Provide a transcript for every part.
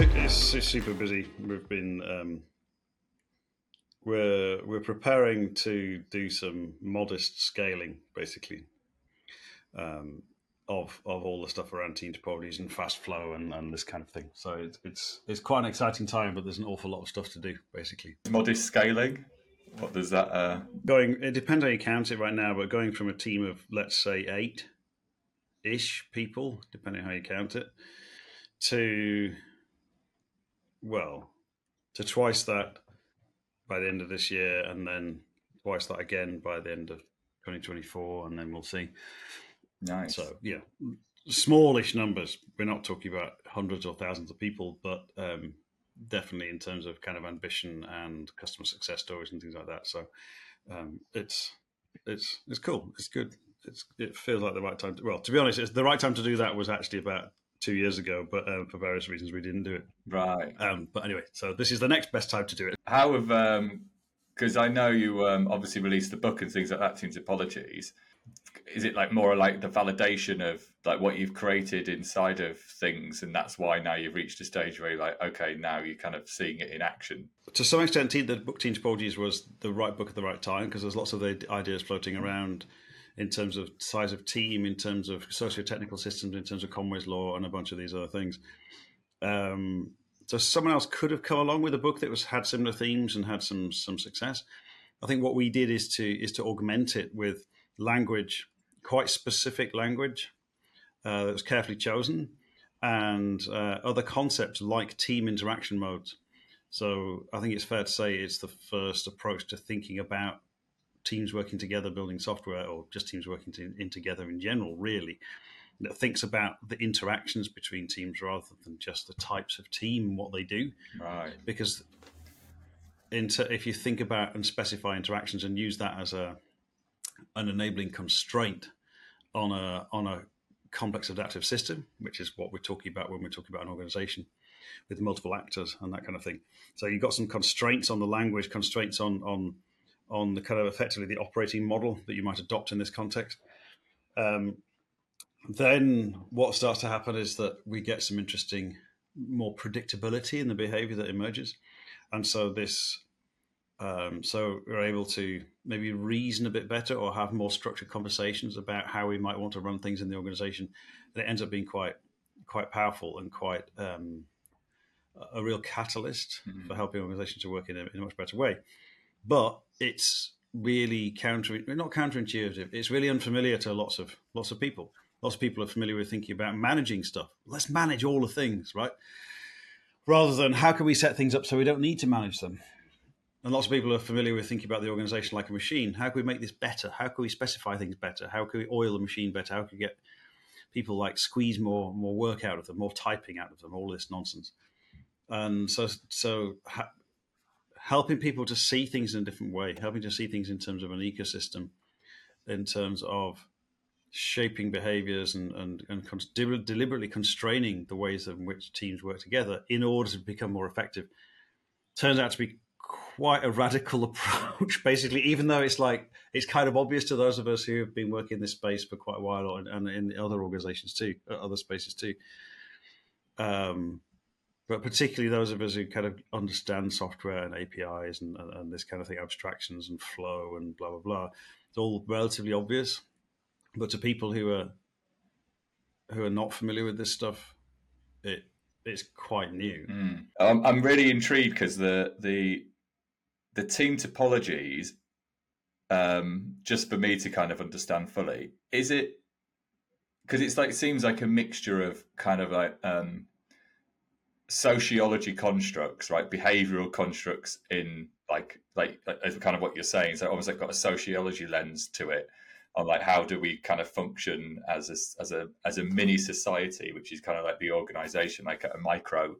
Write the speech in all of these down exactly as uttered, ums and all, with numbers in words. it's, it's super busy. We've been um, we're we're preparing to do some modest scaling, basically, um, of of all the stuff around team topologies and fast flow and, and this kind of thing. So it's it's it's quite an exciting time, but there's an awful lot of stuff to do, basically. Modest scaling. What does that uh... going? It depends how you count it right now, but going from a team of let's say eight ish people, depending on how you count it, to well, to twice that by the end of this year, and then twice that again by the end of twenty twenty-four, and then we'll see. Nice. So yeah, smallish numbers. We're not talking about hundreds or thousands of people, but um, definitely in terms of kind of ambition and customer success stories and things like that. So um, it's it's it's cool. It's good. It's, it feels like the right time. To, well, to be honest, it's the right time to do that was actually about two years ago, but um, for various reasons we didn't do it. Right. Um, but anyway, so this is the next best time to do it. How have, because um, I know you um, obviously released the book and things like that, Team Topologies. Is it like more like the validation of like what you've created inside of things, and that's why now you've reached a stage where you're like, okay, now you're kind of seeing it in action? To some extent, the book Team Topologies was the right book at the right time, because there's lots of the ideas floating around in terms of size of team, in terms of socio-technical systems, in terms of Conway's Law and a bunch of these other things. Um, so someone else could have come along with a book that was had similar themes and had some some success. I think what we did is to is to augment it with language, quite specific language uh, that was carefully chosen, and uh, other concepts like team interaction modes. So I think it's fair to say it's the first approach to thinking about teams working together, building software, or just teams working to, in together in general, really, that thinks about the interactions between teams rather than just the types of team and what they do. Right. Because into, if you think about and specify interactions and use that as a an enabling constraint on a on a complex adaptive system, which is what we're talking about when we're talking about an organization with multiple actors and that kind of thing. So you've got some constraints on the language, constraints on on on the kind of effectively the operating model that you might adopt in this context. Um, then what starts to happen is that we get some interesting, more predictability in the behavior that emerges. And so this, um, so we're able to maybe reason a bit better or have more structured conversations about how we might want to run things in the organization. And it ends up being quite, quite powerful and quite um, a real catalyst mm-hmm. for helping organizations to work in a, in a much better way. But it's really counter, not counterintuitive. It's really unfamiliar to lots of lots of people. Lots of people are familiar with thinking about managing stuff. Let's manage all the things, right? Rather than how can we set things up so we don't need to manage them? And lots of people are familiar with thinking about the organization like a machine. How can we make this better? How can we specify things better? How can we oil the machine better? How can we get people like squeeze more more work out of them, more typing out of them, all this nonsense? And so so. Ha- helping people to see things in a different way, helping to see things in terms of an ecosystem, in terms of shaping behaviors and, and, and con- de- deliberately constraining the ways in which teams work together in order to become more effective, turns out to be quite a radical approach, basically, even though it's like, it's kind of obvious to those of us who have been working in this space for quite a while, or, and in other organizations too, other spaces too. Um, But particularly those of us who kind of understand software and A P Is and, and this kind of thing, abstractions and flow and blah, blah, blah. It's all relatively obvious. But to people who are who are not familiar with this stuff, it it's quite new. Mm. Um, I'm really intrigued because the, the, the team topologies, um, just for me to kind of understand fully, is it... Because it's like seems like a mixture of kind of like... Um, sociology constructs, right? Behavioral constructs in like, like, like kind of what you're saying. So almost like got a sociology lens to it on like, how do we kind of function as a, as a, as a mini society, which is kind of like the organization, like at a micro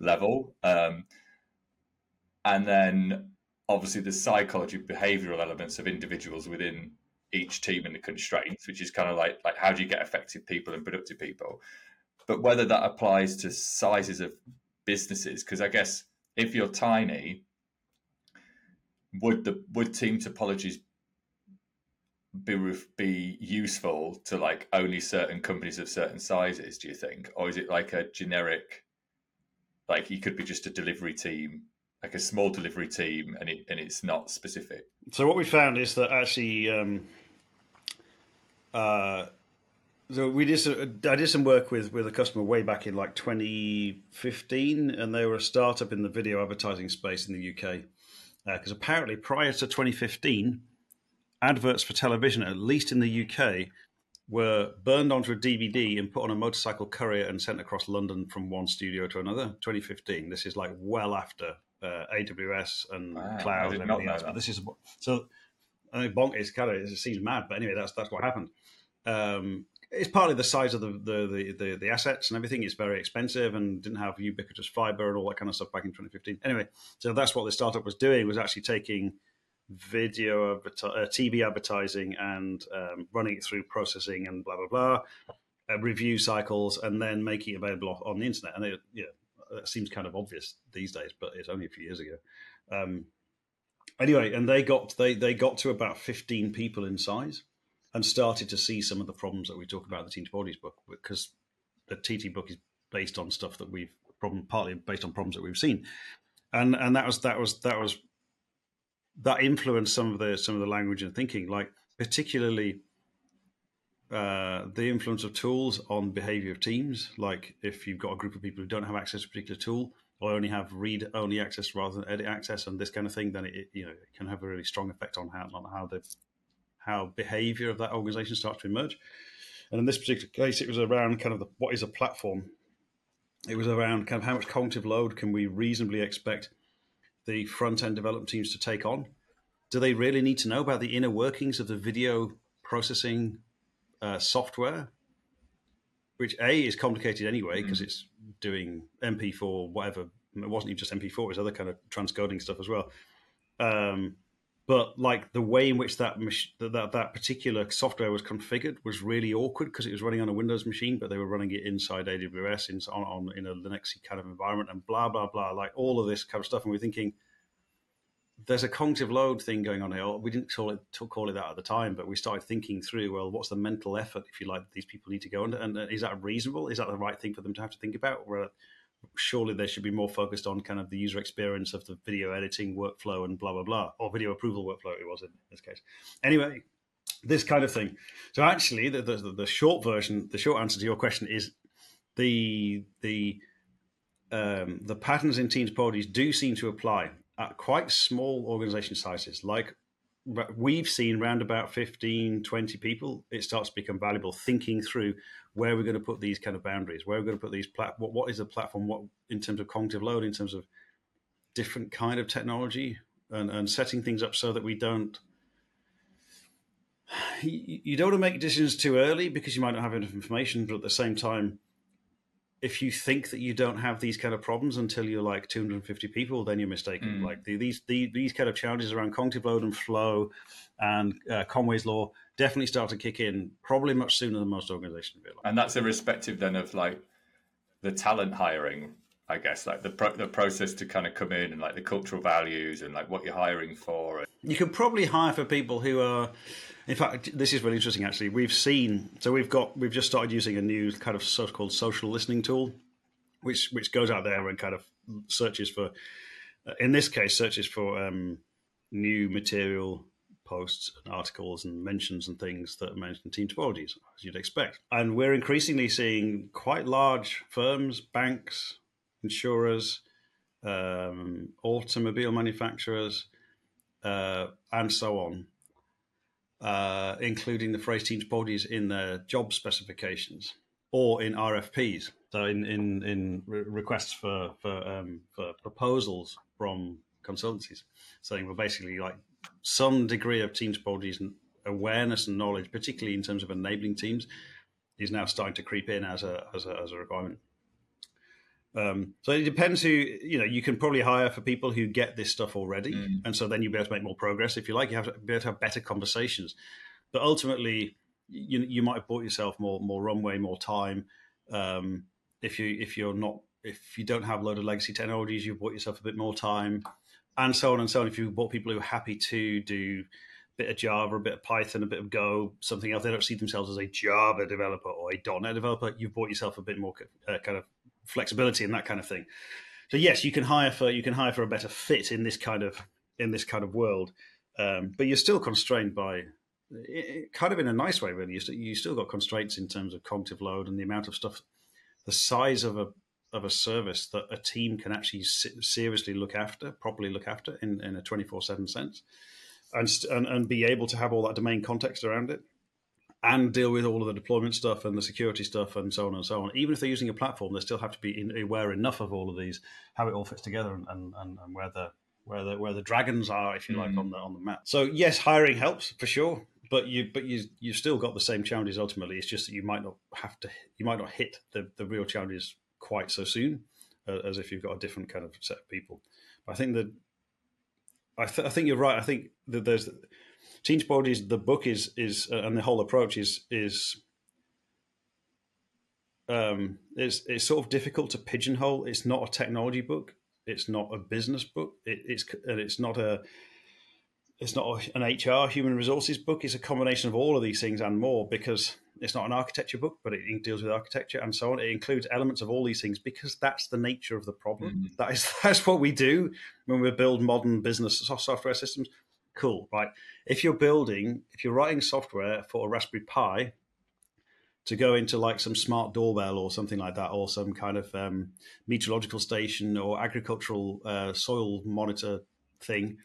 level. Um, and then obviously the psychology, behavioral elements of individuals within each team and the constraints, which is kind of like, like, how do you get effective people and productive people? But whether that applies to sizes of businesses, because I guess if you're tiny, would the would team topologies be be useful to like only certain companies of certain sizes? Do you think, or is it like a generic Like you could be just a delivery team, like a small delivery team, and it and it's not specific. So what we found is that actually, um, uh, so we did some, I did some work with with a customer way back in like twenty fifteen, and they were a startup in the video advertising space in the U K. Because uh, apparently, prior to twenty fifteen, adverts for television, at least in the U K, were burned onto a D V D and put on a motorcycle courier and sent across London from one studio to another. twenty fifteen. This is like well after uh, A W S and wow, cloud and everything else. But this is so. I think bonk is kind of it seems mad, but anyway, that's that's what happened. Um, it's partly the size of the the, the the the assets and everything. It's very expensive and didn't have ubiquitous fiber and all that kind of stuff back in twenty fifteen. Anyway, so that's what the startup was doing, was actually taking video, uh, T V advertising and um, running it through processing and blah, blah, blah, uh, review cycles, and then making it available on the internet. And it, you know, that seems kind of obvious these days, but it's only a few years ago. Um, anyway, and they got they they got to about fifteen people in size and started to see some of the problems that we talk about in the Team Topologies book, because the T T book is based on stuff that we've problem partly based on problems that we've seen. And and that was that was that was that influenced some of the some of the language and thinking, like particularly uh, the influence of tools on behavior of teams. Like if you've got a group of people who don't have access to a particular tool, or only have read only access rather than edit access, and this kind of thing, then it, you know, it can have a really strong effect on how on how the how behavior of that organization starts to emerge. And in this particular case, it was around kind of the, what is a platform? It was around kind of how much cognitive load can we reasonably expect the front-end development teams to take on? Do they really need to know about the inner workings of the video processing uh, software, which A, is complicated anyway because mm. it's doing M P four, whatever. It wasn't even just M P four, it was other kind of transcoding stuff as well. Um, but like the way in which that, that that particular software was configured was really awkward because it was running on a Windows machine, but they were running it inside A W S in, on, on, in a Linux kind of environment and blah, blah, blah, like all of this kind of stuff. And we're thinking, there's a cognitive load thing going on here. We didn't call it call it that at the time, but we started thinking through, well, what's the mental effort, if you like, that these people need to go under? And is that reasonable? Is that the right thing for them to have to think about? Or surely they should be more focused on kind of the user experience of the video editing workflow and blah, blah, blah, or video approval workflow it was in this case. Anyway, this kind of thing. So actually, the the, the short version, the short answer to your question is the, the, um, the patterns in Team Topologies do seem to apply at quite small organization sizes. Like we've seen round about fifteen, twenty people, it starts to become valuable thinking through where we're going to put these kind of boundaries, where we're going to put these, plat- what, what is the platform, what in terms of cognitive load, in terms of different kind of technology, and, and setting things up so that we don't, you, you don't want to make decisions too early because you might not have enough information, but at the same time, if you think that you don't have these kind of problems until you're like two hundred fifty people, then you're mistaken. Mm. Like the, these, the, these kind of challenges around cognitive load and flow and uh, Conway's Law definitely start to kick in probably much sooner than most organizations realize. And that's irrespective then of like the talent hiring, I guess, like the pro- the process to kind of come in and like the cultural values and like what you're hiring for. You can probably hire for people who are, in fact, this is really interesting actually. We've seen, so we've got, we've just started using a new kind of so-called social listening tool, which which goes out there and kind of searches for, in this case, searches for um, new material, posts and articles and mentions and things that are mentioned in Team Topologies, as you'd expect. And we're increasingly seeing quite large firms, banks, insurers, um, automobile manufacturers, uh, and so on, uh, including the phrase Team Topologies in their job specifications or in R F Ps. So in in, in re- requests for for, um, for proposals from consultancies, saying we're basically like some degree of Team Topologies and awareness and knowledge, particularly in terms of enabling teams, is now starting to creep in as a as a, as a requirement. Um, so it depends who, you know, you can probably hire for people who get this stuff already. Mm. And so then you'll be able to make more progress. If you like, you have to be able to have better conversations. But ultimately, you you might have bought yourself more more runway, more time. Um, if you if you're not if you don't have a load of legacy technologies, you've bought yourself a bit more time. And so on and so on. If you bought people who are happy to do a bit of Java, a bit of Python, a bit of Go, something else, they don't see themselves as a Java developer or a dot net developer, you've bought yourself a bit more uh, kind of flexibility and that kind of thing. So yes, you can hire for you can hire for a better fit in this kind of in this kind of world, um, but you're still constrained by, it, kind of in a nice way, really. You st- you still got constraints in terms of cognitive load and the amount of stuff, the size of a of a service that a team can actually se- seriously look after, properly look after in, in a twenty-four seven sense, and, st- and and be able to have all that domain context around it, and deal with all of the deployment stuff and the security stuff and so on and so on. Even if they're using a platform, they still have to be aware enough of all of these, how it all fits together, and, and, and where the where the where the dragons are, if you like, mm. on the on the map. So yes, hiring helps for sure, but you but you you've still got the same challenges ultimately. It's just that you might not have to you might not hit the, the real challenges quite so soon uh, as if you've got a different kind of set of people. But I think that I, th- I think you're right. I think that there's. Team Topologies, the book is is uh, and the whole approach is is um it's it's sort of difficult to pigeonhole. It's not a technology book. It's not a business book. It, it's and it's not a it's not a, an H R human resources book. It's a combination of all of these things and more, because it's not an architecture book, but it deals with architecture and so on. It includes elements of all these things because that's the nature of the problem. Mm-hmm. That is that's what we do when we build modern business software systems. Cool, right? If you're building, if you're writing software for a Raspberry Pi to go into like some smart doorbell or something like that, or some kind of um, meteorological station or agricultural uh, soil monitor thing,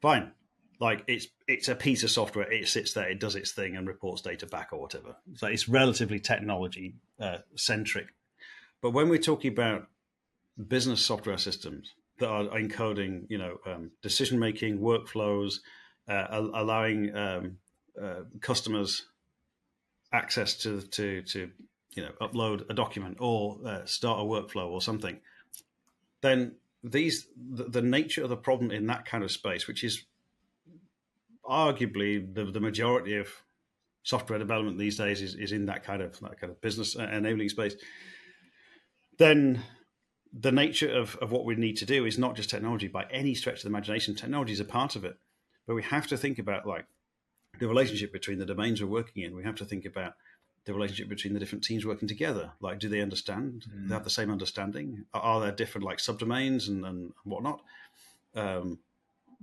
fine. Like it's it's a piece of software. It sits there, it does its thing, and reports data back or whatever. So it's relatively technology uh, centric. But when we're talking about business software systems that are encoding, you know, um, decision making, workflows. Uh, allowing um, uh, customers access to, to to you know upload a document or uh, start a workflow or something, then these the, the nature of the problem in that kind of space, which is arguably the, the majority of software development these days, is, is in that kind of that kind of business enabling space. Then the nature of, of what we need to do is not just technology by any stretch of the imagination. Technology is a part of it. But we have to think about like the relationship between the domains we're working in. We have to think about the relationship between the different teams working together. Like, do they understand? Mm. Do they have the same understanding? Are there different like subdomains and, and whatnot? Um,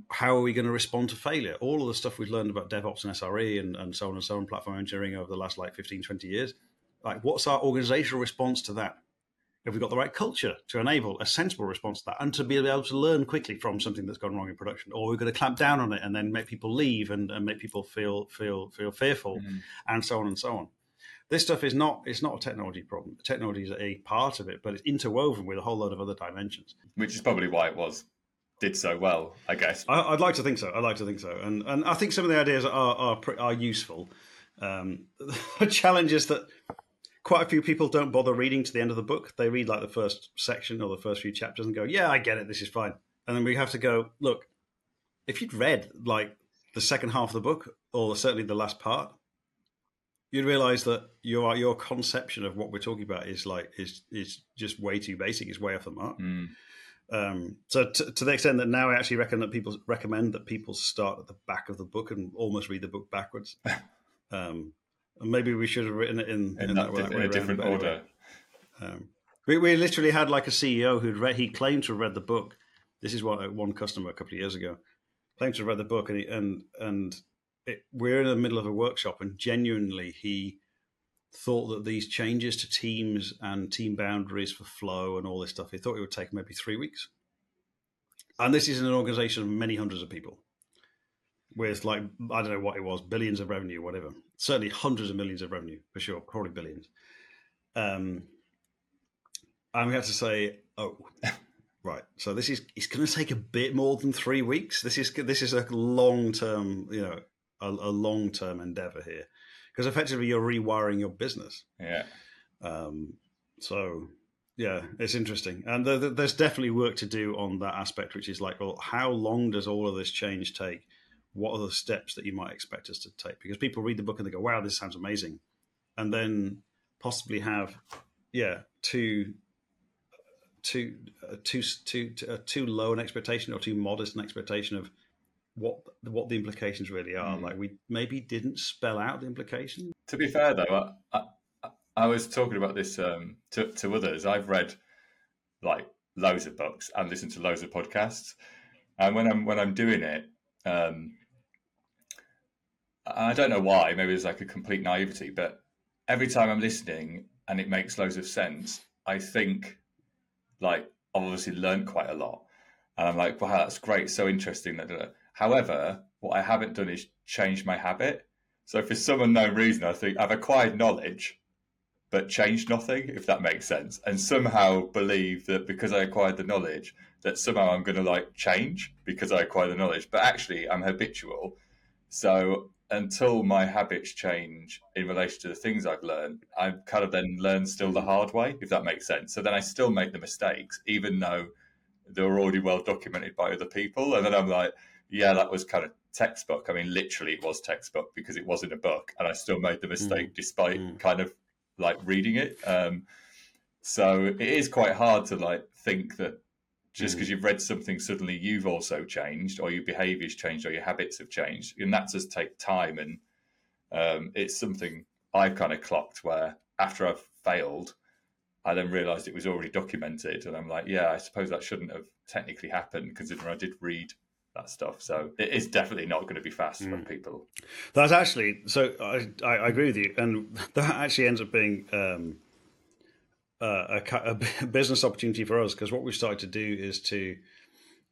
how are we going to respond to failure? All of the stuff we've learned about DevOps and S R E and, and so on and so on, platform engineering over the last like fifteen, twenty years. Like, what's our organizational response to that? Have we got the right culture to enable a sensible response to that, and to be able to learn quickly from something that's gone wrong in production? Or we're going to clamp down on it and then make people leave and, and make people feel feel feel fearful, mm-hmm. and so on and so on. This stuff is not it's not a technology problem. Technology is a part of it, but it's interwoven with a whole lot of other dimensions. Which is probably why it was did so well, I guess. I, I'd like to think so. I'd like to think so, and and I think some of the ideas are are, are useful. Um, the challenge is that quite a few people don't bother reading to the end of the book. They read like the first section or the first few chapters and go, yeah, I get it. This is fine. And then we have to go, look, if you'd read like the second half of the book, or certainly the last part, you'd realize that your your conception of what we're talking about is like is is just way too basic. It's way off the mark. Mm. Um, so t- to the extent that now I actually reckon that people recommend that people start at the back of the book and almost read the book backwards. Um Maybe we should have written it in, in, in that, that way, in a around, different anyway. order. Um, we we literally had like a C E O who'd read, he claimed to have read the book. This is what one customer a couple of years ago claimed to have read the book, and he, and and it, we're in the middle of a workshop, and genuinely he thought that these changes to teams and team boundaries for flow and all this stuff, he thought it would take maybe three weeks. And this is an organization of many hundreds of people, with like, I don't know what it was, billions of revenue, whatever. Certainly hundreds of millions of revenue, for sure, probably billions. Um, and we have to say, oh, right. So this is, it's going to take a bit more than three weeks. This is, this is a long-term, you know, a, a long-term endeavor here, because effectively you're rewiring your business. Yeah. Um, so yeah, it's interesting. And th- th- there's definitely work to do on that aspect, which is like, well, how long does all of this change take? What are the steps that you might expect us to take? Because people read the book and they go, wow, this sounds amazing. And then possibly have, yeah, too, too, uh, too, too, uh, too low an expectation, or too modest an expectation of what, what the implications really are. Mm. Like, we maybe didn't spell out the implications. To be fair though, I, I, I was talking about this um, to, to others. I've read like loads of books and listen to loads of podcasts. And when I'm when I'm doing it, um, I don't know why, maybe it's like a complete naivety, but every time I'm listening and it makes loads of sense, I think, like, I've obviously learned quite a lot. And I'm like, wow, that's great, so interesting. However, what I haven't done is change my habit. So for some unknown reason, I think I've acquired knowledge, but changed nothing, if that makes sense. And somehow believe that because I acquired the knowledge, that somehow I'm going to, like, change because I acquired the knowledge. But actually, I'm habitual. So until my habits change in relation to the things I've learned, I've kind of then learned still the hard way, if that makes sense. So then I still make the mistakes, even though they're already well documented by other people. And then I'm like, yeah, that was kind of textbook. I mean, literally it was textbook because it was in a book, and I still made the mistake mm. despite mm. kind of like reading it. Um, so it is quite hard to like think that just because mm. you've read something, suddenly you've also changed, or your behaviour's changed, or your habits have changed. And that does take time. And um, it's something I've kind of clocked where after I've failed, I then realised it was already documented. And I'm like, yeah, I suppose that shouldn't have technically happened considering I did read that stuff. So it is definitely not going to be fast mm. for people. That's actually, so I, I agree with you. And that actually ends up being... Um... Uh, a, a business opportunity for us, because what we've started to do is to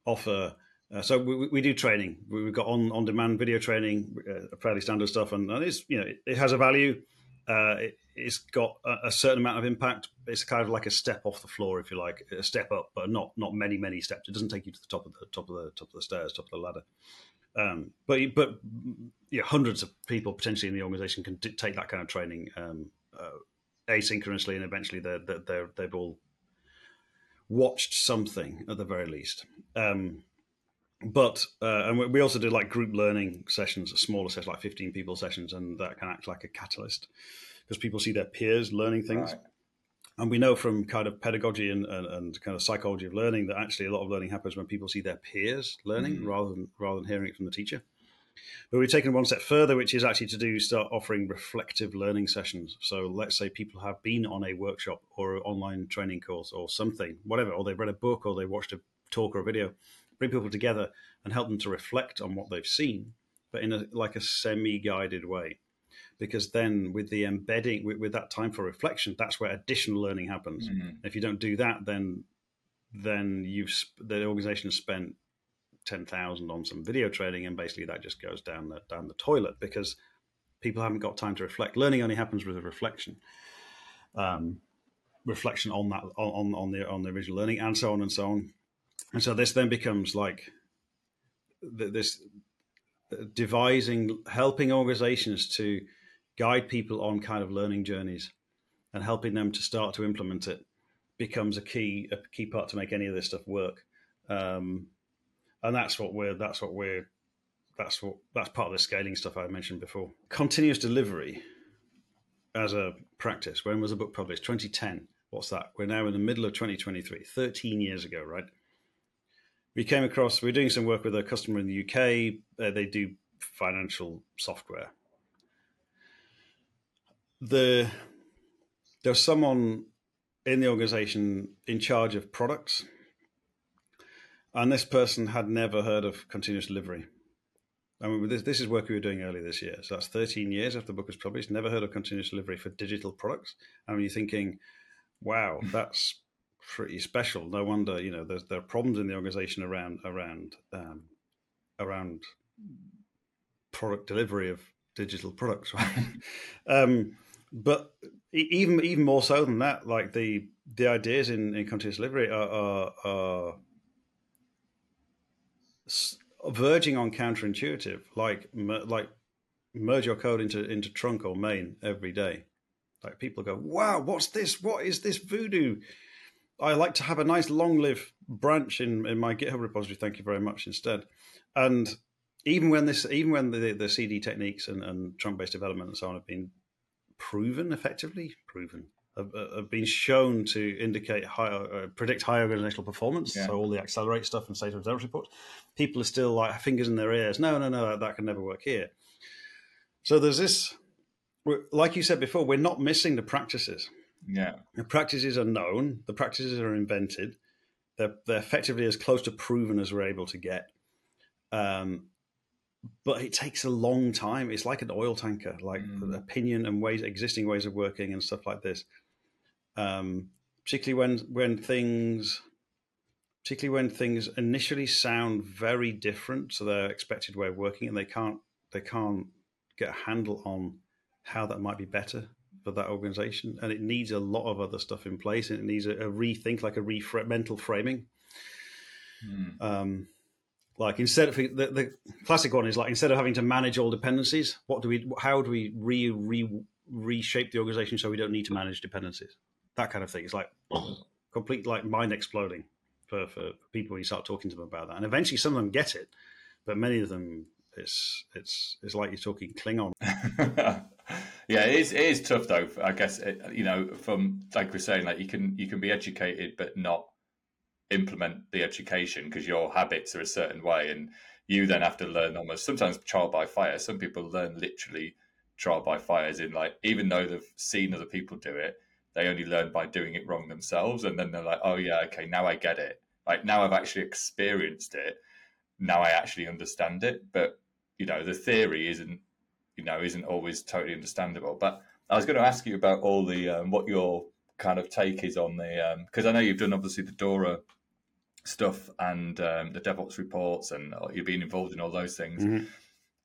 offer uh, so we, we do training. We've got on on demand video training, uh, fairly standard stuff, and, and it's, you know, it, it has a value, uh, it, it's got a, a certain amount of impact. It's kind of like a step off the floor, if you like, a step up, but not not many many steps. It doesn't take you to the top of the top of the top of the stairs, top of the ladder. Um, but but you know, hundreds of people potentially in the organization can t- take that kind of training um, uh, asynchronously, and eventually they're, they're, they've all watched something at the very least. Um, but uh, and we also do like group learning sessions, smaller sessions, like fifteen people sessions, and that can act like a catalyst because people see their peers learning things. Right. And we know from kind of pedagogy and, and, and kind of psychology of learning that actually a lot of learning happens when people see their peers learning mm-hmm. rather than rather than hearing it from the teacher. But we've taken one step further, which is actually to do start offering reflective learning sessions. So let's say people have been on a workshop or an online training course or something, whatever, or they've read a book or they watched a talk or a video, bring people together and help them to reflect on what they've seen, but in a, like a semi-guided way. Because then with the embedding, with, with that time for reflection, that's where additional learning happens. Mm-hmm. If you don't do that, then then you've the organization has spent ten thousand on some video training, and basically that just goes down the down the toilet because people haven't got time to reflect. Learning only happens with a reflection, um, reflection on that on on the on the original learning, and so on and so on. And so this then becomes like this devising, helping organizations to guide people on kind of learning journeys, and helping them to start to implement it becomes a key a key part to make any of this stuff work. Um, And that's what we're, that's what we're, that's what, that's part of the scaling stuff I mentioned before. Continuous delivery as a practice. When was the book published? twenty ten. What's that? We're now in the middle of twenty twenty-three, thirteen years ago, right? We came across, we were doing some work with a customer in the U K. Uh, they do financial software. The, there's someone in the organization in charge of products. And this person had never heard of continuous delivery. I mean, this, this is work we were doing earlier this year. So that's thirteen years after the book was published, never heard of continuous delivery for digital products. I mean, you're thinking, wow, that's pretty special. No wonder, you know, there's, there are problems in the organization around around um, around product delivery of digital products, right? um, but even even more so than that, like the the ideas in, in continuous delivery are... are, are verging on counterintuitive, like like merge your code into into trunk or main every day. Like people go, wow, what's this? What is this voodoo? I like to have a nice long live branch in, in my GitHub repository. Thank you very much instead. And even when this, even when the, the C D techniques and, and trunk based development and so on have been proven effectively, proven have, have been shown to indicate high, uh, predict high organizational performance. Yeah. So all the Accelerate stuff and state of observance reports. People are still like fingers in their ears. No, no, no, that can never work here. So there's this, like you said before, we're not missing the practices. Yeah. The practices are known. The practices are invented. They're, they're effectively as close to proven as we're able to get. Um, but it takes a long time. It's like an oil tanker, like mm. opinion and ways, existing ways of working and stuff like this. Um, particularly when, when things, particularly when things initially sound very different to their expected way of working, and they can't, they can't get a handle on how that might be better for that organization. And it needs a lot of other stuff in place, and it needs a, a rethink, like a re mental framing. Mm. Um, Like instead of the, the classic one is like, instead of having to manage all dependencies, what do we? How do we re, re reshape the organization so we don't need to manage dependencies? That kind of thing. It's like complete like mind exploding for, for people when you start talking to them about that. And eventually, some of them get it, but many of them, it's it's it's like you're talking Klingon. Yeah, it is, it is tough though. I guess it, you know, from like we're saying, like you can you can be educated but not implement the education, because your habits are a certain way, and you then have to learn almost sometimes trial by fire. Some people learn literally trial by fire, as in like, even though they've seen other people do it, they only learn by doing it wrong themselves, and then they're like, oh yeah, okay, now I get it, like now I've actually experienced it, now I actually understand it. But you know, the theory isn't, you know, isn't always totally understandable. But I was going to ask you about all the um, what your kind of take is on the um because I know you've done obviously the DORA stuff and um, the DevOps reports, and you've been involved in all those things, mm-hmm.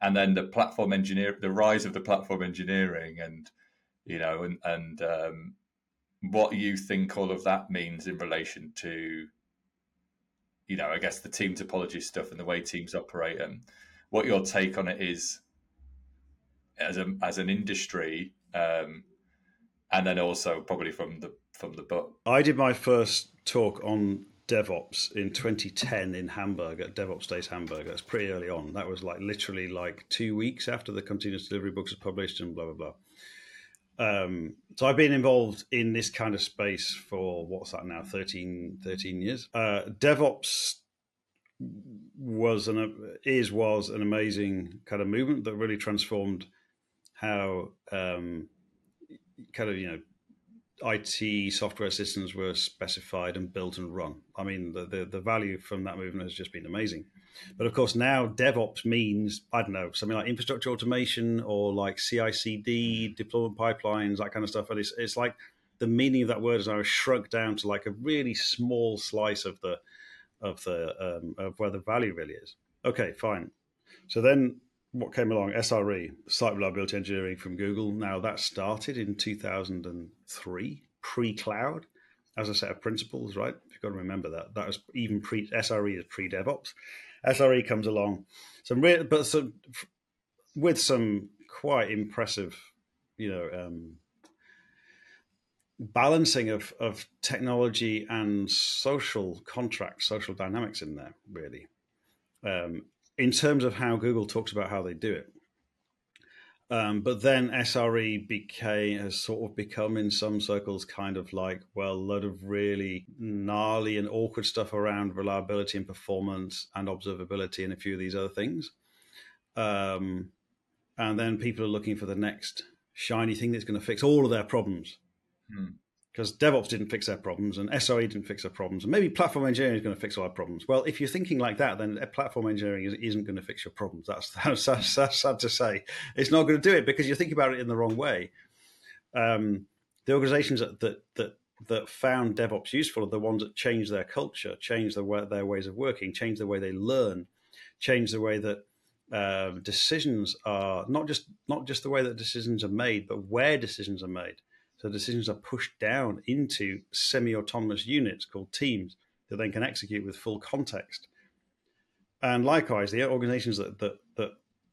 and then the platform engineer, the rise of the platform engineering, and you know, and and um, what you think all of that means in relation to, you know, I guess the team topology stuff and the way teams operate, and what your take on it is as a as an industry, um, and then also probably from the from the book. I did my first talk on DevOps in twenty ten in Hamburg at DevOps Days Hamburg. That's pretty early on. That was like literally like two weeks after the continuous delivery books was published and blah, blah, blah. Um, so I've been involved in this kind of space for what's that now, thirteen, thirteen years. Uh, DevOps was an, is, was an amazing kind of movement that really transformed how um, kind of, you know, I T software systems were specified and built and run. I mean, the, the the value from that movement has just been amazing. But of course, now DevOps means, I don't know, something like infrastructure automation or like C I C D, deployment pipelines, that kind of stuff. And it's, it's like the meaning of that word is now shrunk down to like a really small slice of the of the um, of where the value really is. Okay, fine. So then what came along? S R E, Site Reliability Engineering from Google. Now that started in two thousand three, pre-cloud, as a set of principles, right? You've got to remember that. That was even pre S R E is pre-DevOps. S R E comes along, some real, but some with some quite impressive, you know, um, balancing of of technology and social contracts, social dynamics in there, really. Um, in terms of how Google talks about how they do it. Um, but then S R E became, has sort of become in some circles kind of like, well, a lot of really gnarly and awkward stuff around reliability and performance and observability and a few of these other things. Um, and then people are looking for the next shiny thing that's going to fix all of their problems. Hmm. Because DevOps didn't fix their problems, and S R E didn't fix their problems, and maybe platform engineering is going to fix all our problems. Well, if you're thinking like that, then platform engineering isn't going to fix your problems. That's, that's, that's, that's sad to say. It's not going to do it because you're thinking about it in the wrong way. Um, the organizations that, that that that found DevOps useful are the ones that changed their culture, changed the way, their ways of working, changed the way they learn, changed the way that uh, decisions are, not just not just the way that decisions are made, but where decisions are made. So decisions are pushed down into semi-autonomous units called teams that then can execute with full context. And likewise, the organizations that that, that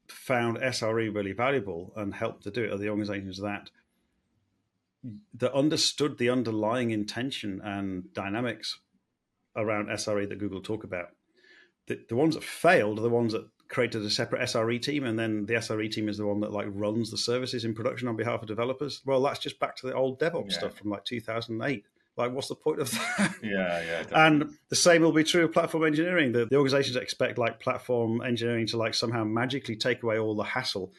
found S R E really valuable and helped to do it are the organizations that that understood the underlying intention and dynamics around S R E that Google talk about. The, the ones that failed are the ones that created a separate S R E team, and then the S R E team is the one that like runs the services in production on behalf of developers. Well, that's just back to the old DevOps yeah. stuff from like two thousand eight. Like, what's the point of that? Yeah, yeah. Definitely. And the same will be true of platform engineering. The, the organizations expect like platform engineering to like somehow magically take away all the hassle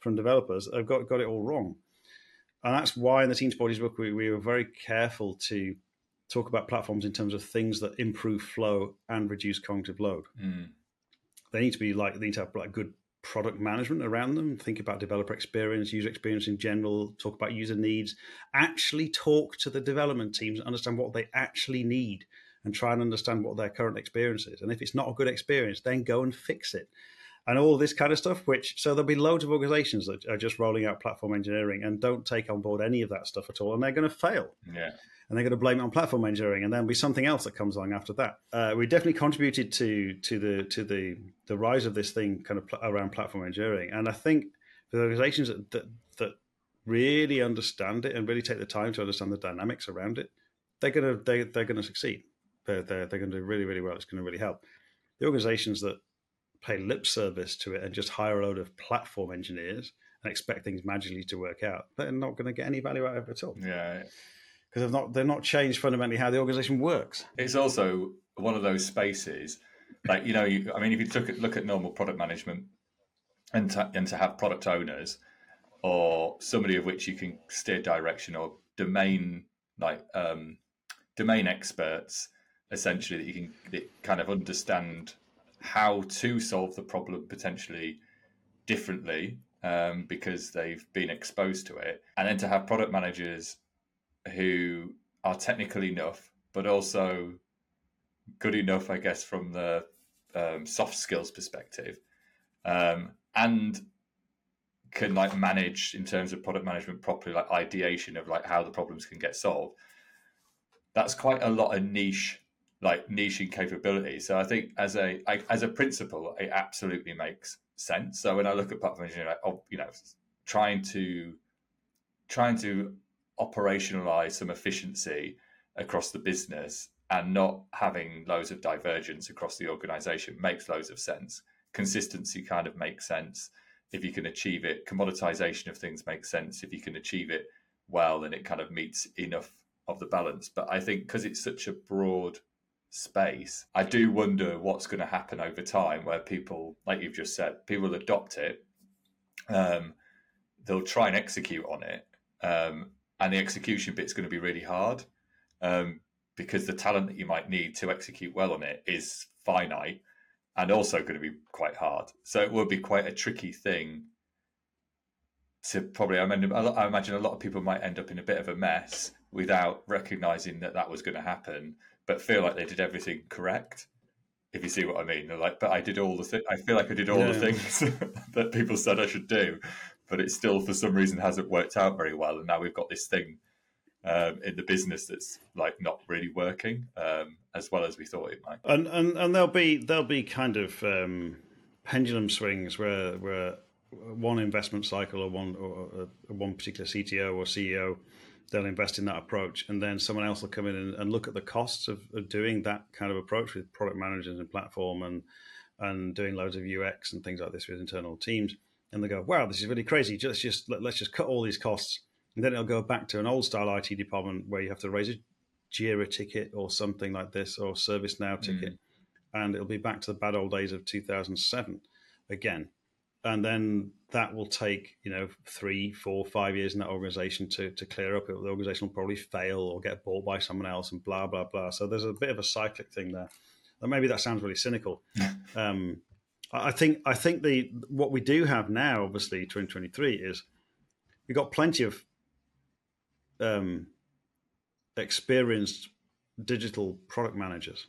from developers. I've got got it all wrong, and that's why in the Team Topologies book we, we were very careful to talk about platforms in terms of things that improve flow and reduce cognitive load. Mm. They need to be like, they need to have like good product management around them. Think about developer experience, user experience in general, talk about user needs, actually talk to the development teams, understand what they actually need and try and understand what their current experience is. And if it's not a good experience, then go and fix it. And all this kind of stuff, which, so there'll be loads of organizations that are just rolling out platform engineering and don't take on board any of that stuff at all. And they're going to fail. Yeah. And they're going to blame it on platform engineering. And then be something else that comes along after that. Uh, we definitely contributed to to the to the, the rise of this thing kind of pl- around platform engineering. And I think for the organizations that, that that really understand it and really take the time to understand the dynamics around it, they're going to, they, they're going to succeed. They're, they're, they're going to do really, really well. It's going to really help. The organizations that pay lip service to it and just hire a load of platform engineers and expect things magically to work out, they're not going to get any value out of it at all. Yeah. Because they've not, they've not changed fundamentally how the organization works. It's also one of those spaces, like, you know, you, I mean, if you look at, look at normal product management and to, and to have product owners or somebody of which you can steer direction or domain, like um, domain experts, essentially, that you can that kind of understand how to solve the problem potentially differently um, because they've been exposed to it. And then to have product managers who are technical enough, but also good enough, I guess, from the um, soft skills perspective, um, and can like manage in terms of product management properly, like ideation of like how the problems can get solved. That's quite a lot of niche like niching capability. So I think as a I, as a principle, it absolutely makes sense. So when I look at platform engineering, like, you know, trying to trying to operationalize some efficiency across the business and not having loads of divergence across the organization makes loads of sense. Consistency kind of makes sense if you can achieve it. Commoditization of things makes sense if you can achieve it well, and it kind of meets enough of the balance. But I think because it's such a broad space, I do wonder what's going to happen over time where people, like you've just said, people adopt it, um, they'll try and execute on it, um, and the execution bit's going to be really hard um, because the talent that you might need to execute well on it is finite and also going to be quite hard. So it will be quite a tricky thing to probably, I mean, I imagine a lot of people might end up in a bit of a mess without recognizing that that was going to happen, but feel like they did everything correct, if you see what I mean. They're like, but I did all the things, I feel like I did all yeah. the things that people said I should do, but it still, for some reason, hasn't worked out very well. And now we've got this thing um, in the business that's like not really working um, as well as we thought it might. And and, and there'll be there'll be kind of um, pendulum swings where where one investment cycle or one or, or one particular C T O or C E O, they'll invest in that approach, and then someone else will come in and, and look at the costs of, of doing that kind of approach with product managers and platform and and doing loads of U X and things like this with internal teams. And they go, wow, this is really crazy. Just, just let, let's just cut all these costs. And then it'll go back to an old style I T department where you have to raise a Jira ticket or something like this, or ServiceNow ticket. Mm. And it'll be back to the bad old days of two thousand seven again. And then that will take, you know, three, four, five years in that organization to, to clear up. The organization will probably fail or get bought by someone else and blah, blah, blah. So there's a bit of a cyclic thing there. And maybe that sounds really cynical. Um, I think I think the what we do have now, obviously, twenty twenty-three, is we've got plenty of um, experienced digital product managers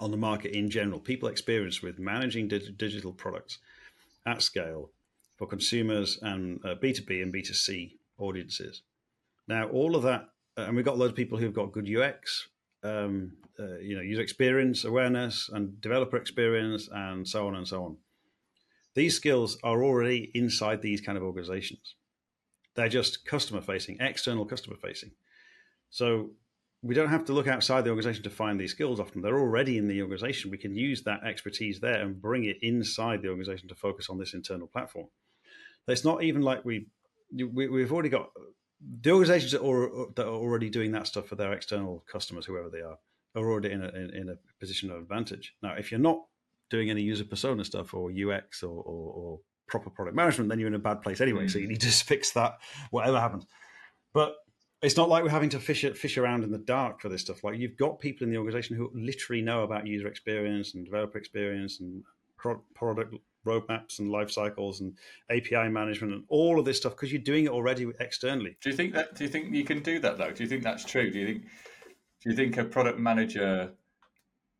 on the market in general, people experienced with managing dig- digital products at scale for consumers and uh, B two B and B two C audiences. Now, all of that, and we've got loads of people who've got good U X, Um, uh, you know, user experience, awareness, and developer experience, and so on and so on. These skills are already inside these kind of organizations. They're just customer-facing, external customer-facing. So we don't have to look outside the organization to find these skills often. They're already in the organization. We can use that expertise there and bring it inside the organization to focus on this internal platform. It's not even like we, we we've already got... The organizations that are, that are already doing that stuff for their external customers, whoever they are, are already in a, in, in a position of advantage. Now, if you're not doing any user persona stuff or U X or, or, or proper product management, then you're in a bad place anyway. Mm. So you need to fix that, whatever happens. But It's not like we're having to fish fish around in the dark for this stuff. Like, you've got people in the organization who literally know about user experience and developer experience and pro- product roadmaps and life cycles and A P I management and all of this stuff, because you're doing it already externally. Do you think that? Do you think you can do that though? Do you think that's true? Do you think? Do you think a product manager,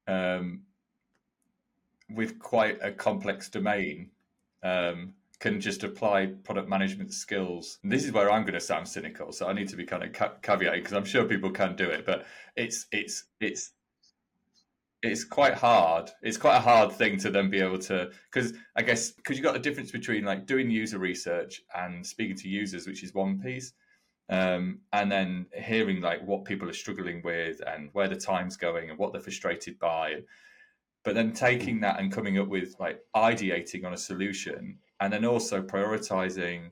um, with quite a complex domain, um, can just apply product management skills? And this is where I'm going to sound cynical, so I need to be kind of ca- caveating, because I'm sure people can do it, but it's it's it's it's quite hard. It's quite a hard thing to then be able to, because I guess because you've got the difference between like doing user research and speaking to users, which is one piece, um, and then hearing like what people are struggling with and where the time's going and what they're frustrated by. And, but then taking that and coming up with like ideating on a solution, and then also prioritizing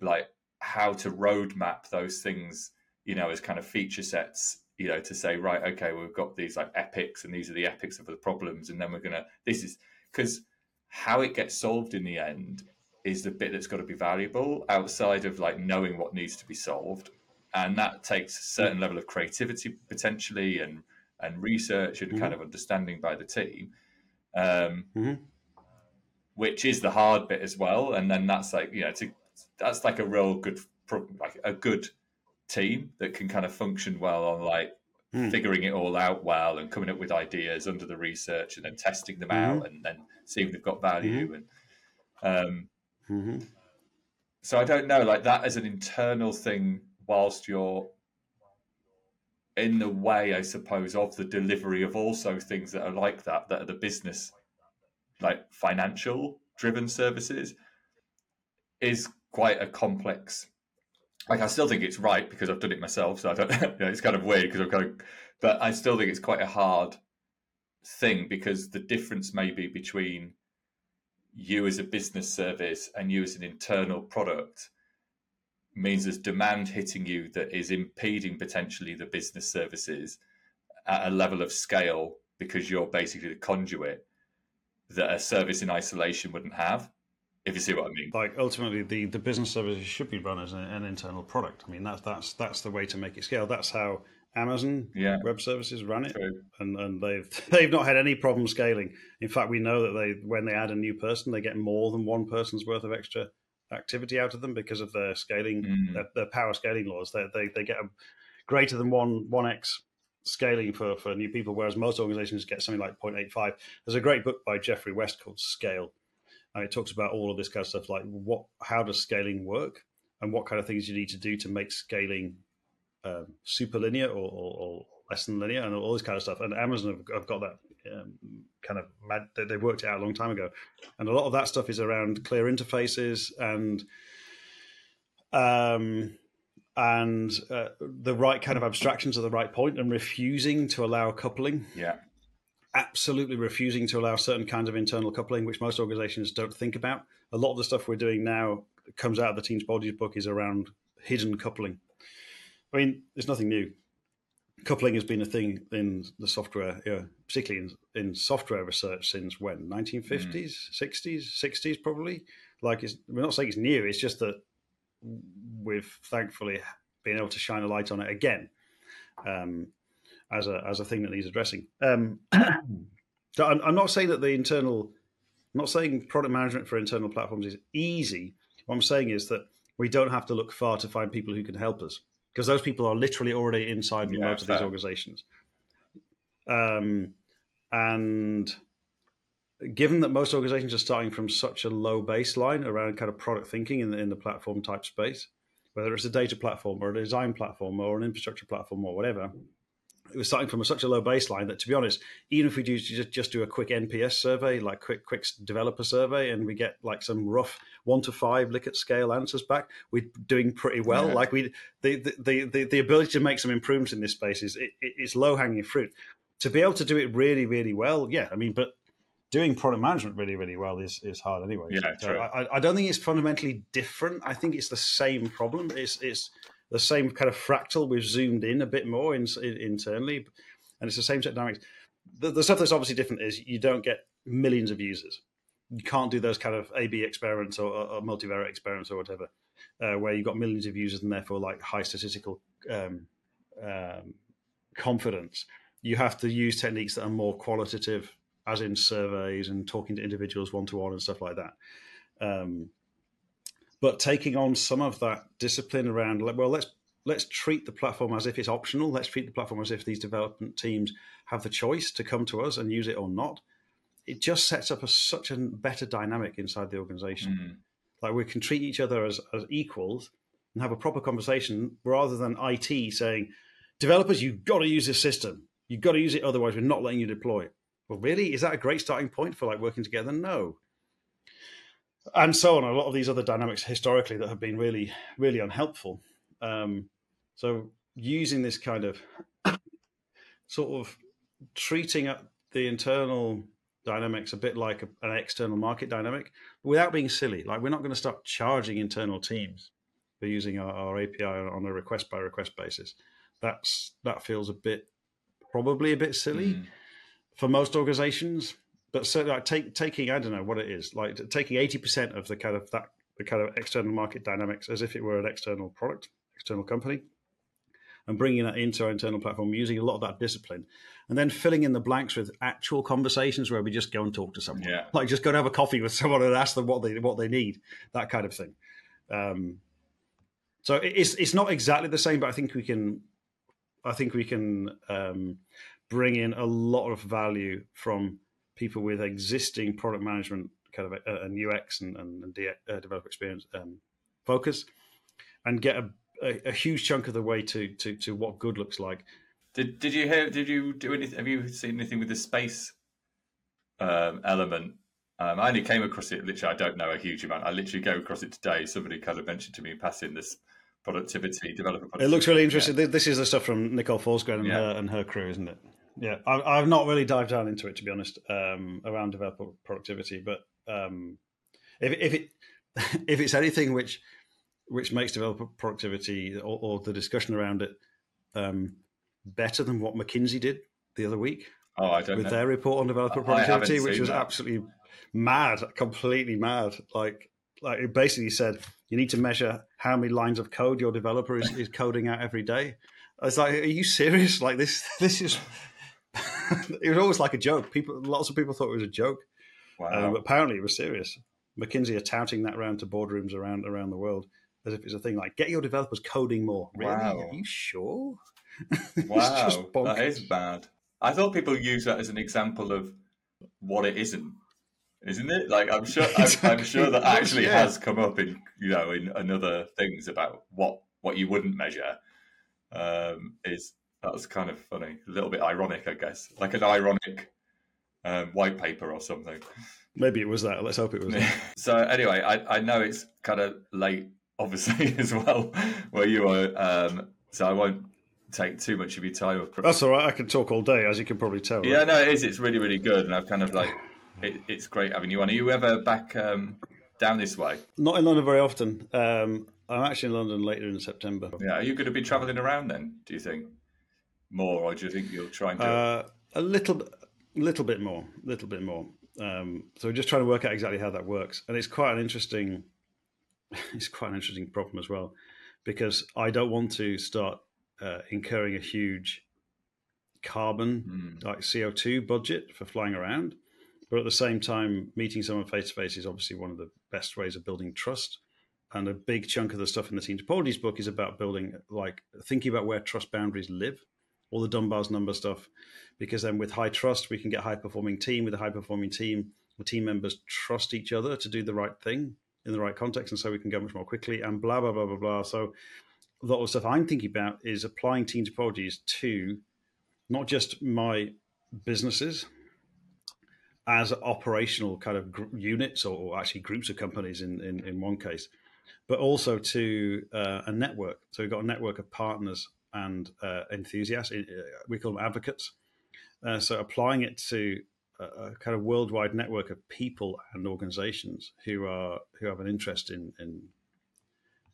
like how to roadmap those things, you know, as kind of feature sets, you know, to say, right, okay, we've got these like epics and these are the epics of the problems. And then we're going to, this is because how it gets solved in the end is the bit that's got to be valuable outside of like knowing what needs to be solved. And that takes a certain level of creativity potentially and and research and mm-hmm. kind of understanding by the team, um, mm-hmm. which is the hard bit as well. And then that's like, you know, to, that's like a real good, like a good team that can kind of function well on like mm. figuring it all out well and coming up with ideas under the research and then testing them mm-hmm. out and then seeing if they've got value. Mm-hmm. And um, mm-hmm. so I don't know, like that as an internal thing whilst you're in the way, I suppose, of the delivery of also things that are like that, that are the business, like financial driven services, is quite a complex. Like, I still think it's right because I've done it myself. So I don't, you know, it's kind of weird because I'm kind of, but I still think it's quite a hard thing because the difference maybe between you as a business service and you as an internal product means there's demand hitting you that is impeding potentially the business services at a level of scale because you're basically the conduit that a service in isolation wouldn't have, if you see what I mean. Like, ultimately, the, the business services should be run as an, an internal product. I mean, that's that's that's the way to make it scale. That's how Amazon yeah. Web Services ran it, True. and and they've they've not had any problem scaling. In fact, we know that they when they add a new person, they get more than one person's worth of extra activity out of them because of their scaling, mm. their, their power scaling laws. They they they get a greater than one one x scaling for for new people, whereas most organizations get something like zero point eight five. There's a great book by Jeffrey West called Scale, and it talks about all of this kind of stuff, like what how does scaling work and what kind of things you need to do to make scaling um, super linear or, or, or less than linear and all this kind of stuff. And Amazon have, have got that um, kind of mad, they, they worked it out a long time ago. And a lot of that stuff is around clear interfaces and um, and uh, the right kind of abstractions at the right point and refusing to allow coupling. Yeah. Absolutely refusing to allow certain kinds of internal coupling, which most organizations don't think about. A lot of the stuff we're doing now that comes out of the Team Topologies book is around hidden coupling. I mean, it's nothing new. Coupling has been a thing in the software, you know, particularly in, in software research since when? nineteen fifties, mm. sixties, sixties probably. Like, it's, we're not saying it's new, it's just that we've thankfully been able to shine a light on it again um, as a as a thing that needs addressing. Um, so I'm, I'm not saying that the internal, I'm not saying product management for internal platforms is easy. What I'm saying is that we don't have to look far to find people who can help us, because those people are literally already inside the yeah, most of these organizations. Um, and given that most organizations are starting from such a low baseline around kind of product thinking in the, in the platform type space, whether it's a data platform or a design platform or an infrastructure platform or whatever, it was starting from a, such a low baseline that, to be honest, even if we do just, just do a quick N P S survey, like quick quick developer survey, and we get like some rough one to five Likert scale answers back, we're doing pretty well. Yeah. Like we, the, the the the ability to make some improvements in this space is it, it's low hanging fruit. To be able to do it really really well, yeah, I mean, but doing product management really really well is is hard anyway. Yeah, so true. I, I don't think it's fundamentally different. I think it's the same problem. It's it's. The same kind of fractal. We've zoomed in a bit more in, in, internally, and it's the same set of dynamics. The, the stuff that's obviously different is you don't get millions of users. you can't do those kind of A B experiments or, or multivariate experiments or whatever, uh, where you've got millions of users and therefore like high statistical um, um, confidence. You have to use techniques that are more qualitative, as in surveys and talking to individuals one-to-one and stuff like that. Um, but taking on some of that discipline around, well, let's let's treat the platform as if it's optional. Let's treat the platform as if these development teams have the choice to come to us and use it or not. It just sets up a, such a better dynamic inside the organization. Mm. Like we can treat each other as, as equals and have a proper conversation rather than I T saying, developers, you've got to use this system. You've got to use it. Otherwise, we're not letting you deploy it. Well, really, is that a great starting point for like working together? No. And so on. A lot of these other dynamics historically that have been really, really unhelpful. Um, so using this kind of sort of treating up the internal dynamics a bit like a, an external market dynamic without being silly. Like we're not going to start charging internal teams for using our, our A P I on a request by request basis. That's that feels a bit probably a bit silly mm. for most organizations, but certainly like take, taking I don't know what it is like taking eighty percent of the kind of that the kind of external market dynamics as if it were an external product, external company, and bringing that into our internal platform, using a lot of that discipline, and then filling in the blanks with actual conversations where we just go and talk to someone, yeah. like just go and have a coffee with someone and ask them what they what they need, that kind of thing. Um, so it's it's not exactly the same, but I think we can, I think we can um, bring in a lot of value from people with existing product management kind of uh, and U X and and, and de- uh, developer experience um, focus, and get a. A, a huge chunk of the way to, to, to what good looks like. Did did you hear? Did you do anything? Have you seen anything with the space um, element? Um, I only came across it. Literally, I don't know a huge amount. I literally came across it today. Somebody kind of mentioned to me passing this productivity developer. Productivity. It looks really interesting. Yeah. This is the stuff from Nicole Falsgren and, yeah. her, and her crew, isn't it? Yeah, I, I've not really dived down into it to be honest um, around developer productivity, but um, if if it if it's anything which which makes developer productivity or, or the discussion around it um, better than what McKinsey did the other week oh, I don't with know. their report on developer productivity, which was that. absolutely mad, completely mad. Like, like it basically said, you need to measure how many lines of code your developer is, is coding out every day. I was like, are you serious? Like this, this is, it was almost like a joke. People, lots of people thought it was a joke, wow. um, but apparently it was serious. McKinsey are touting that round to boardrooms around, around the world. As if it's a thing like, get your developers coding more. Really? Wow. Are you sure? Wow, that is bad. I thought people use that as an example of what it isn't, isn't it? Like, I'm sure, I'm, I'm sure that actually yeah. has come up in, you know, in, in other things about what, what you wouldn't measure. Um, is that was kind of funny, a little bit ironic, I guess, like an ironic um, white paper or something. Maybe it was that. Let's hope it was. That. So anyway, I, I know it's kind of late. Obviously, as well, where you are. Um, so I won't take too much of your time. That's all right. I can talk all day, as you can probably tell. Right? Yeah, no, it is. It's really, really good. And I've kind of like, it, it's great having you on. Are you ever back um, down this way? Not in London very often. Um, I'm actually in London later in September. Yeah. Are you going to be travelling around then, do you think? More, or do you think you'll try and do uh, it? A little, little bit more, little bit more. Um, so we're just trying to work out exactly how that works. And it's quite an interesting... It's quite an interesting problem as well, because I don't want to start uh, incurring a huge carbon, mm. like C O two budget for flying around. But at the same time, meeting someone face-to-face is obviously one of the best ways of building trust. And a big chunk of the stuff in the Team Topologies book is about building, like thinking about where trust boundaries live, all the Dunbar's number stuff, because then with high trust, we can get a high-performing team. With a high-performing team, the team members trust each other to do the right thing in the right context, and so we can go much more quickly and blah, blah, blah, blah, blah. So a lot of stuff I'm thinking about is applying team topologies to not just my businesses as operational kind of gr- units or, or actually groups of companies in, in, in one case, but also to uh, a network. So we've got a network of partners and uh, enthusiasts. We call them advocates. Uh, so applying it to a kind of worldwide network of people and organizations who are who have an interest in, in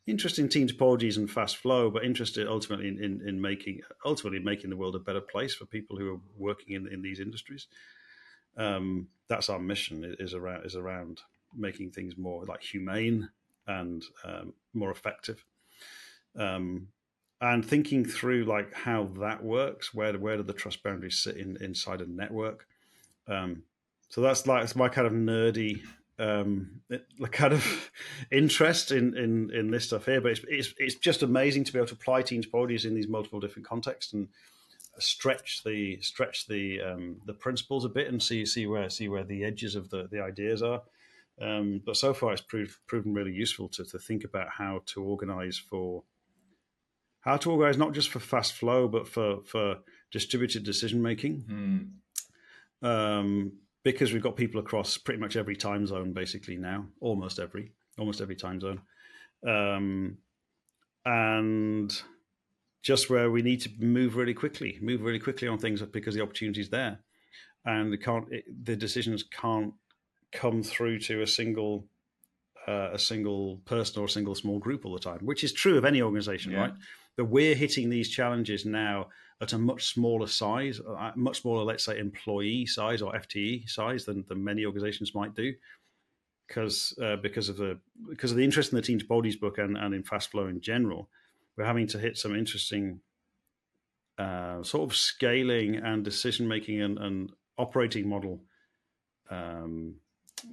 interest in team topologies and fast flow, but interested ultimately in, in, in making ultimately making the world a better place for people who are working in, in these industries. um, that's our mission, is around is around making things more like humane and um, more effective. Um, and thinking through like how that works, where where do the trust boundaries sit in, inside a network? Um, so that's like it's my kind of nerdy um, kind of interest in, in in this stuff here. But it's it's it's just amazing to be able to apply Team Topologies in these multiple different contexts and stretch the stretch the um, the principles a bit and see see where see where the edges of the, the ideas are. Um, but so far, it's proved proven really useful to to think about how to organize for. How to organize not just for fast flow, but for, for distributed decision making, mm. um, because we've got people across pretty much every time zone, basically now, almost every, almost every time zone, um, and just where we need to move really quickly, move really quickly on things because the opportunity is there, and it can't it, the decisions can't come through to a single. Uh, a single person or a single small group all the time, which is true of any organization, yeah. right? But we're hitting these challenges now at a much smaller size, uh, much smaller, let's say, employee size or F T E size than, than many organizations might do, because uh, because of the because of the interest in the Team Topologies book and, and in fast flow in general, we're having to hit some interesting uh, sort of scaling and decision making and, and operating model. Um,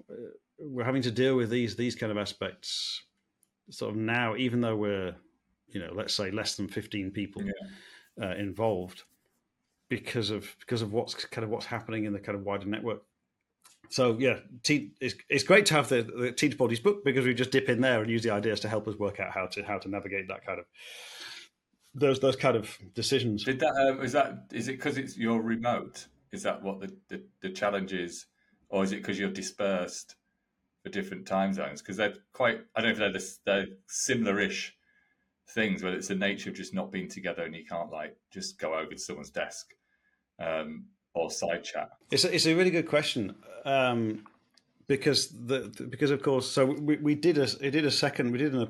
uh, We're having to deal with these these kind of aspects sort of now, even though we're, you know, let's say less than fifteen people yeah. uh, involved, because of because of what's kind of what's happening in the kind of wider network. So yeah, team, it's it's great to have the, the Team Topologies book because we just dip in there and use the ideas to help us work out how to how to navigate that kind of those those kind of decisions. Did that um, is that is it because it's you're remote? Is that what the the, the challenge is, or is it because you're dispersed? For different time zones, because they're quite, I don't know if they're, they're similar-ish things, whether it's the nature of just not being together and you can't like just go over to someone's desk um, or side chat. It's a, it's a really good question um, because the, the because of course so we, we did a it did a second we did a,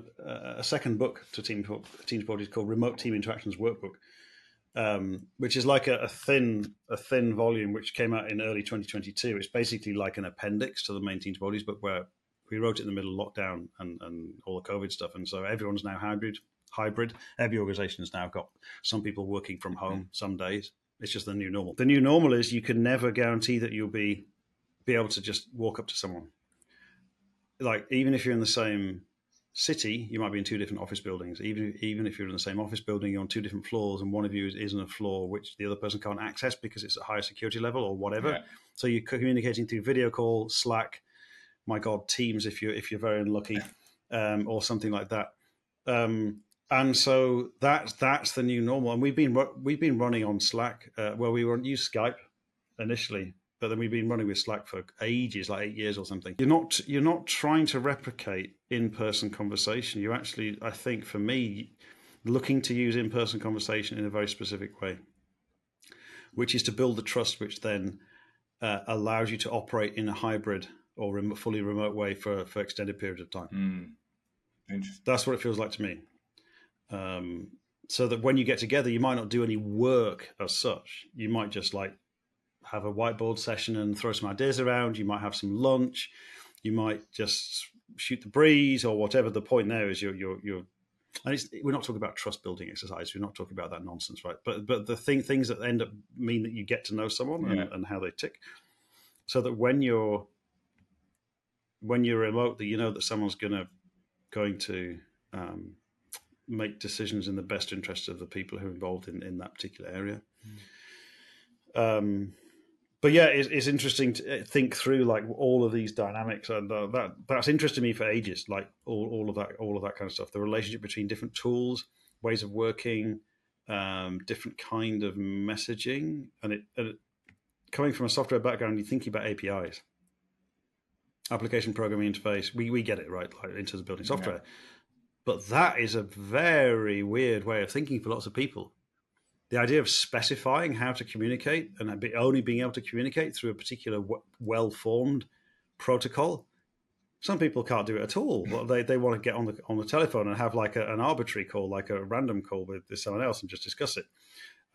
a second book to Team Topologies called Remote Team Interactions Workbook, um, which is like a, a thin a thin volume which came out in early twenty twenty-two. It's basically like an appendix to the main Team Topologies book, where we wrote it in the middle of lockdown and, and all the COVID stuff, and so everyone's now hybrid. Hybrid. Every organization's now got some people working from home mm. some days. It's just the new normal. The new normal is you can never guarantee that you'll be be able to just walk up to someone. Like even if you're in the same city, you might be in two different office buildings. Even even if you're in the same office building, you're on two different floors, and one of you is, is on a floor which the other person can't access because it's a higher security level or whatever. Yeah. So you're communicating through video call, Slack, my God, Teams if you're if you're very unlucky, um, or something like that. Um, and so that's that's the new normal. And we've been we've been running on Slack. Uh, well, we were use Skype initially, but then we've been running with Slack for ages, like eight years or something. You're not you're not trying to replicate in-person conversation. You're actually, I think, for me, looking to use in-person conversation in a very specific way, which is to build the trust, which then uh, allows you to operate in a hybrid or rem- fully remote way for, for extended periods of time. Mm. Interesting. That's what it feels like to me. Um, so that when you get together, you might not do any work as such. You might just like, have a whiteboard session and throw some ideas around. You might have some lunch. You might just shoot the breeze or whatever. The point there is you're, you're, you're, and it's, we're not talking about trust building exercise. We're not talking about that nonsense, right? But, but the thing, things that end up mean that you get to know someone yeah. and, and how they tick. So that when you're, when you're remote, that you know that someone's gonna, going to um, make decisions in the best interest of the people who are involved in, in that particular area. Mm. Um, But yeah, it's, it's interesting to think through like all of these dynamics, and uh, that that's interested me for ages. Like all, all of that, all of that kind of stuff. The relationship between different tools, ways of working, um, different kind of messaging, and it, and it coming from a software background, you're thinking about A P Is, application programming interface. We we get it right, like in terms of building software, yeah. But that is a very weird way of thinking for lots of people. The idea of specifying how to communicate and only being able to communicate through a particular w- well-formed protocol. Some people can't do it at all. Well, they they want to get on the on the telephone and have like a, an arbitrary call, like a random call with someone else, and just discuss it.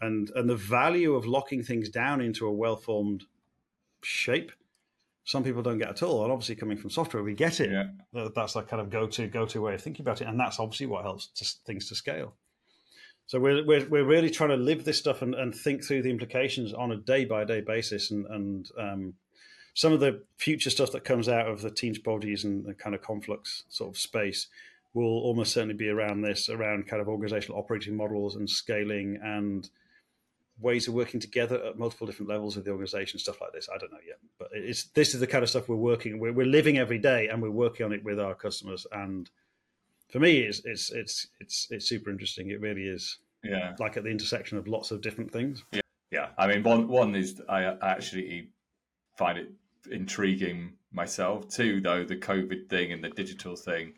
And and the value of locking things down into a well-formed shape. Some people don't get it at all. And obviously coming from software, we get it. Yeah. That's our kind of go-to go-to way of thinking about it. And that's obviously what helps to, things to scale. So we're, we're, we're really trying to live this stuff and, and think through the implications on a day-by-day basis. And, and um, some of the future stuff that comes out of the Team Topologies and the kind of Conflux sort of space will almost certainly be around this, around kind of organizational operating models and scaling and ways of working together at multiple different levels of the organization, stuff like this. I don't know yet, but it's this is the kind of stuff we're working, we're, we're living every day, and we're working on it with our customers. And for me, it's it's it's it's it's super interesting. It really is. Yeah. Like at the intersection of lots of different things. Yeah. Yeah. I mean, one one is I actually find it intriguing myself. Two, though, the COVID thing and the digital thing.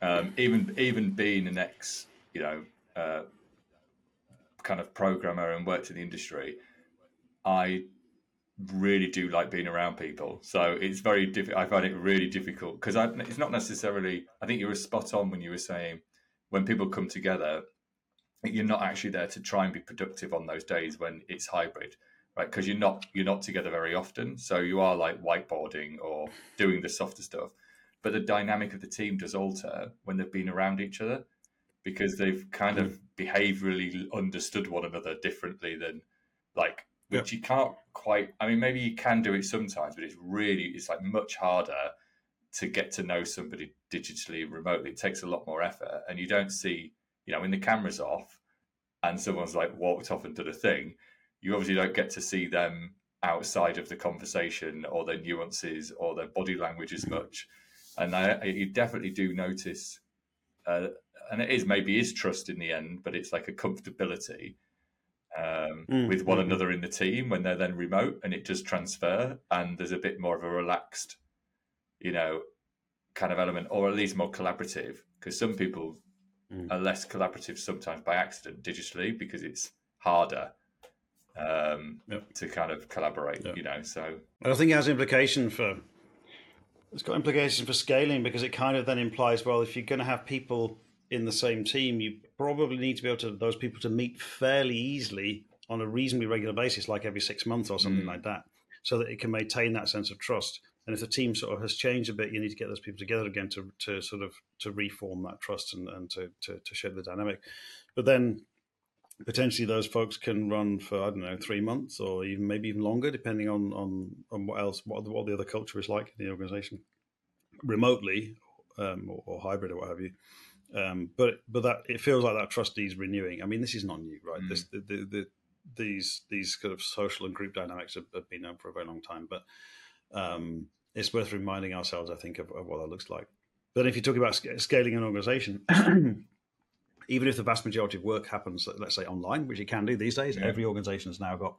Um, even even being an ex, you know, uh, kind of programmer and worked in the industry, I really do like being around people. So it's very difficult. I find it really difficult because it's not necessarily, I think you were spot on when you were saying when people come together, you're not actually there to try and be productive on those days when it's hybrid, right? Because you're not, you're not together very often. So you are like whiteboarding or doing the softer stuff, but the dynamic of the team does alter when they've been around each other because they've kind of behaviorally understood one another differently than like, which yeah. you can't quite, I mean, maybe you can do it sometimes, but it's really, it's like much harder to get to know somebody digitally remotely. It takes a lot more effort and you don't see, you know, when the camera's off and someone's like walked off and done a thing, you obviously don't get to see them outside of the conversation or their nuances or their body language as much. And I, I you definitely do notice, uh, and it is maybe is trust in the end, but it's like a comfortability um, mm, with one mm. another in the team when they're then remote and it does transfer and there's a bit more of a relaxed, you know, kind of element, or at least more collaborative, because some people mm. are less collaborative sometimes by accident digitally because it's harder um, yep. to kind of collaborate, yep. you know, so. And I think it has implication for, it's got implications for scaling because it kind of then implies, well, if you're going to have people in the same team, you probably need to be able to those people to meet fairly easily on a reasonably regular basis, like every six months or something mm. like that, so that it can maintain that sense of trust. And if the team sort of has changed a bit, you need to get those people together again to to sort of to reform that trust and, and to, to to shape the dynamic. But then potentially those folks can run for, I don't know, three months or even maybe even longer, depending on on, on what else, what, what the other culture is like in the organization, remotely um, or, or hybrid or what have you. Um, but but that it feels like that trust is renewing. I mean, this is not new, right? Mm. This the, the, the these these kind of social and group dynamics have, have been known for a very long time. But um, it's worth reminding ourselves, I think, of, of what that looks like. But if you're talking about sc- scaling an organization, even if the vast majority of work happens, let's say online, which you can do these days, yeah. every organization has now got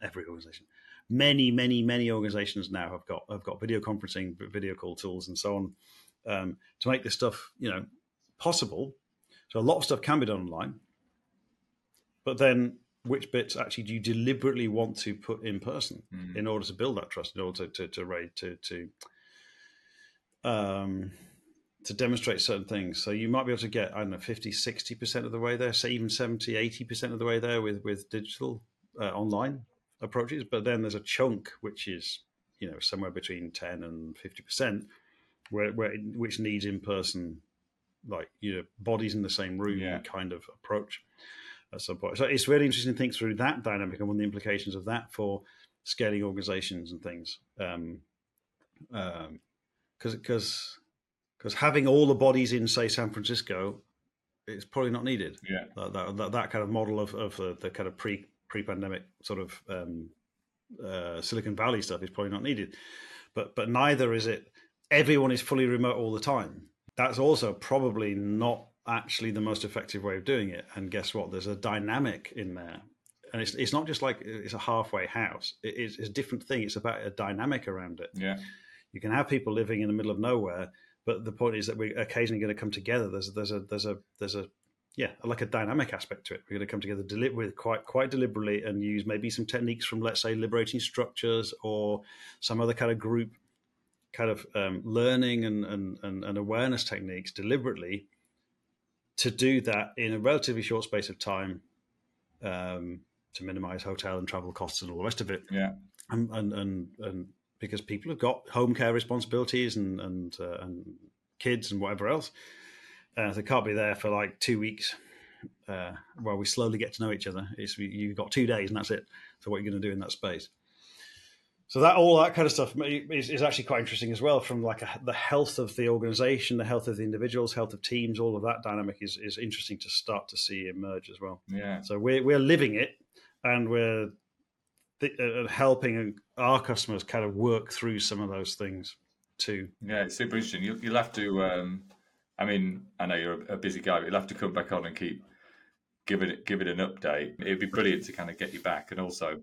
every organization. Many many many organizations now have got have got video conferencing, video call tools, and so on um, to make this stuff, you know, possible. So a lot of stuff can be done online, but then which bits actually do you deliberately want to put in person mm-hmm. in order to build that trust, in order to to raid to, to to um to demonstrate certain things? So you might be able to get, I don't know, fifty, sixty percent of the way there, say even seventy, eighty percent of the way there with with digital uh, online approaches, but then there's a chunk which is, you know, somewhere between ten and fifty percent where where which needs in person, like, you know, bodies in the same room yeah. kind of approach at some point. So it's really interesting to think through that dynamic and one of the implications of that for scaling organizations and things. Um, um, cause, cause, cause having all the bodies in, say, San Francisco, it's probably not needed. Yeah. That, that, that kind of model of, of the, the kind of pre pre pandemic sort of, um, uh, Silicon Valley stuff is probably not needed, but, but neither is it. Everyone is fully remote all the time. That's also probably not actually the most effective way of doing it. And guess what? There's a dynamic in there. And it's it's not just like it's a halfway house. It, it's, it's a different thing. It's about a dynamic around it. Yeah, you can have people living in the middle of nowhere, but the point is that we're occasionally going to come together. There's there's a there's a there's a yeah like a dynamic aspect to it. We're going to come together deli- with quite quite deliberately and use maybe some techniques from, let's say, liberating structures or some other kind of group kind of um, learning and, and, and, and awareness techniques deliberately to do that in a relatively short space of time um, to minimize hotel and travel costs and all the rest of it. Yeah. and and and, and because people have got home care responsibilities and and uh, and kids and whatever else, uh, they can't be there for like two weeks. Uh, while we slowly get to know each other, it's you've got two days and that's it. So what are you going to do in that space? So that all that kind of stuff is, is actually quite interesting as well. From like a, the health of the organization, the health of the individuals, health of teams, all of that dynamic is is interesting to start to see emerge as well. Yeah. So we're we're living it, and we're th- uh, helping our customers kind of work through some of those things too. Yeah, it's super interesting. You, you'll have to. Um, I mean, I know you're a busy guy, but you'll have to come back on and keep giving it give it an update. It'd be brilliant to kind of get you back, and also.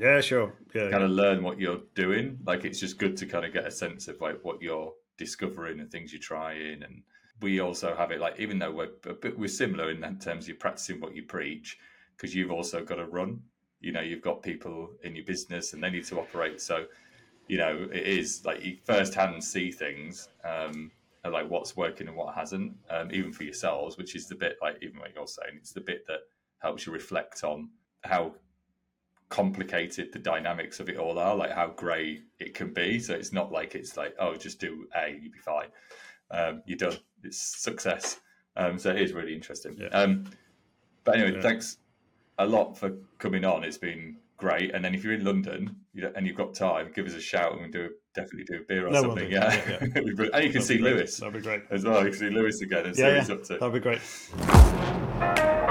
Yeah, sure. Yeah, kind of learn what you're doing. Like, it's just good to kind of get a sense of like what you're discovering and things you're trying. And we also have it like, even though we're a bit, we're similar in that terms, you're practicing what you preach, because you've also got to run. You know, you've got people in your business and they need to operate. So, you know, it is like you firsthand see things um, and like what's working and what hasn't, um, even for yourselves, which is the bit like even what you're saying, it's the bit that helps you reflect on how complicated the dynamics of it all are, like how grey it can be. So it's not like it's like, oh, just do A, you'll be fine. Um, you're done. It's success. Um, so it is really interesting. Yeah. Um, but anyway, yeah. Thanks a lot for coming on. It's been great. And then if you're in London you know, and you've got time, give us a shout and we do definitely do a beer or no, something. Yeah. yeah, yeah. And you can that'd see Lewis. That'd be great. As well, you can see Lewis again and yeah, see yeah. what he's up to. That'd be great.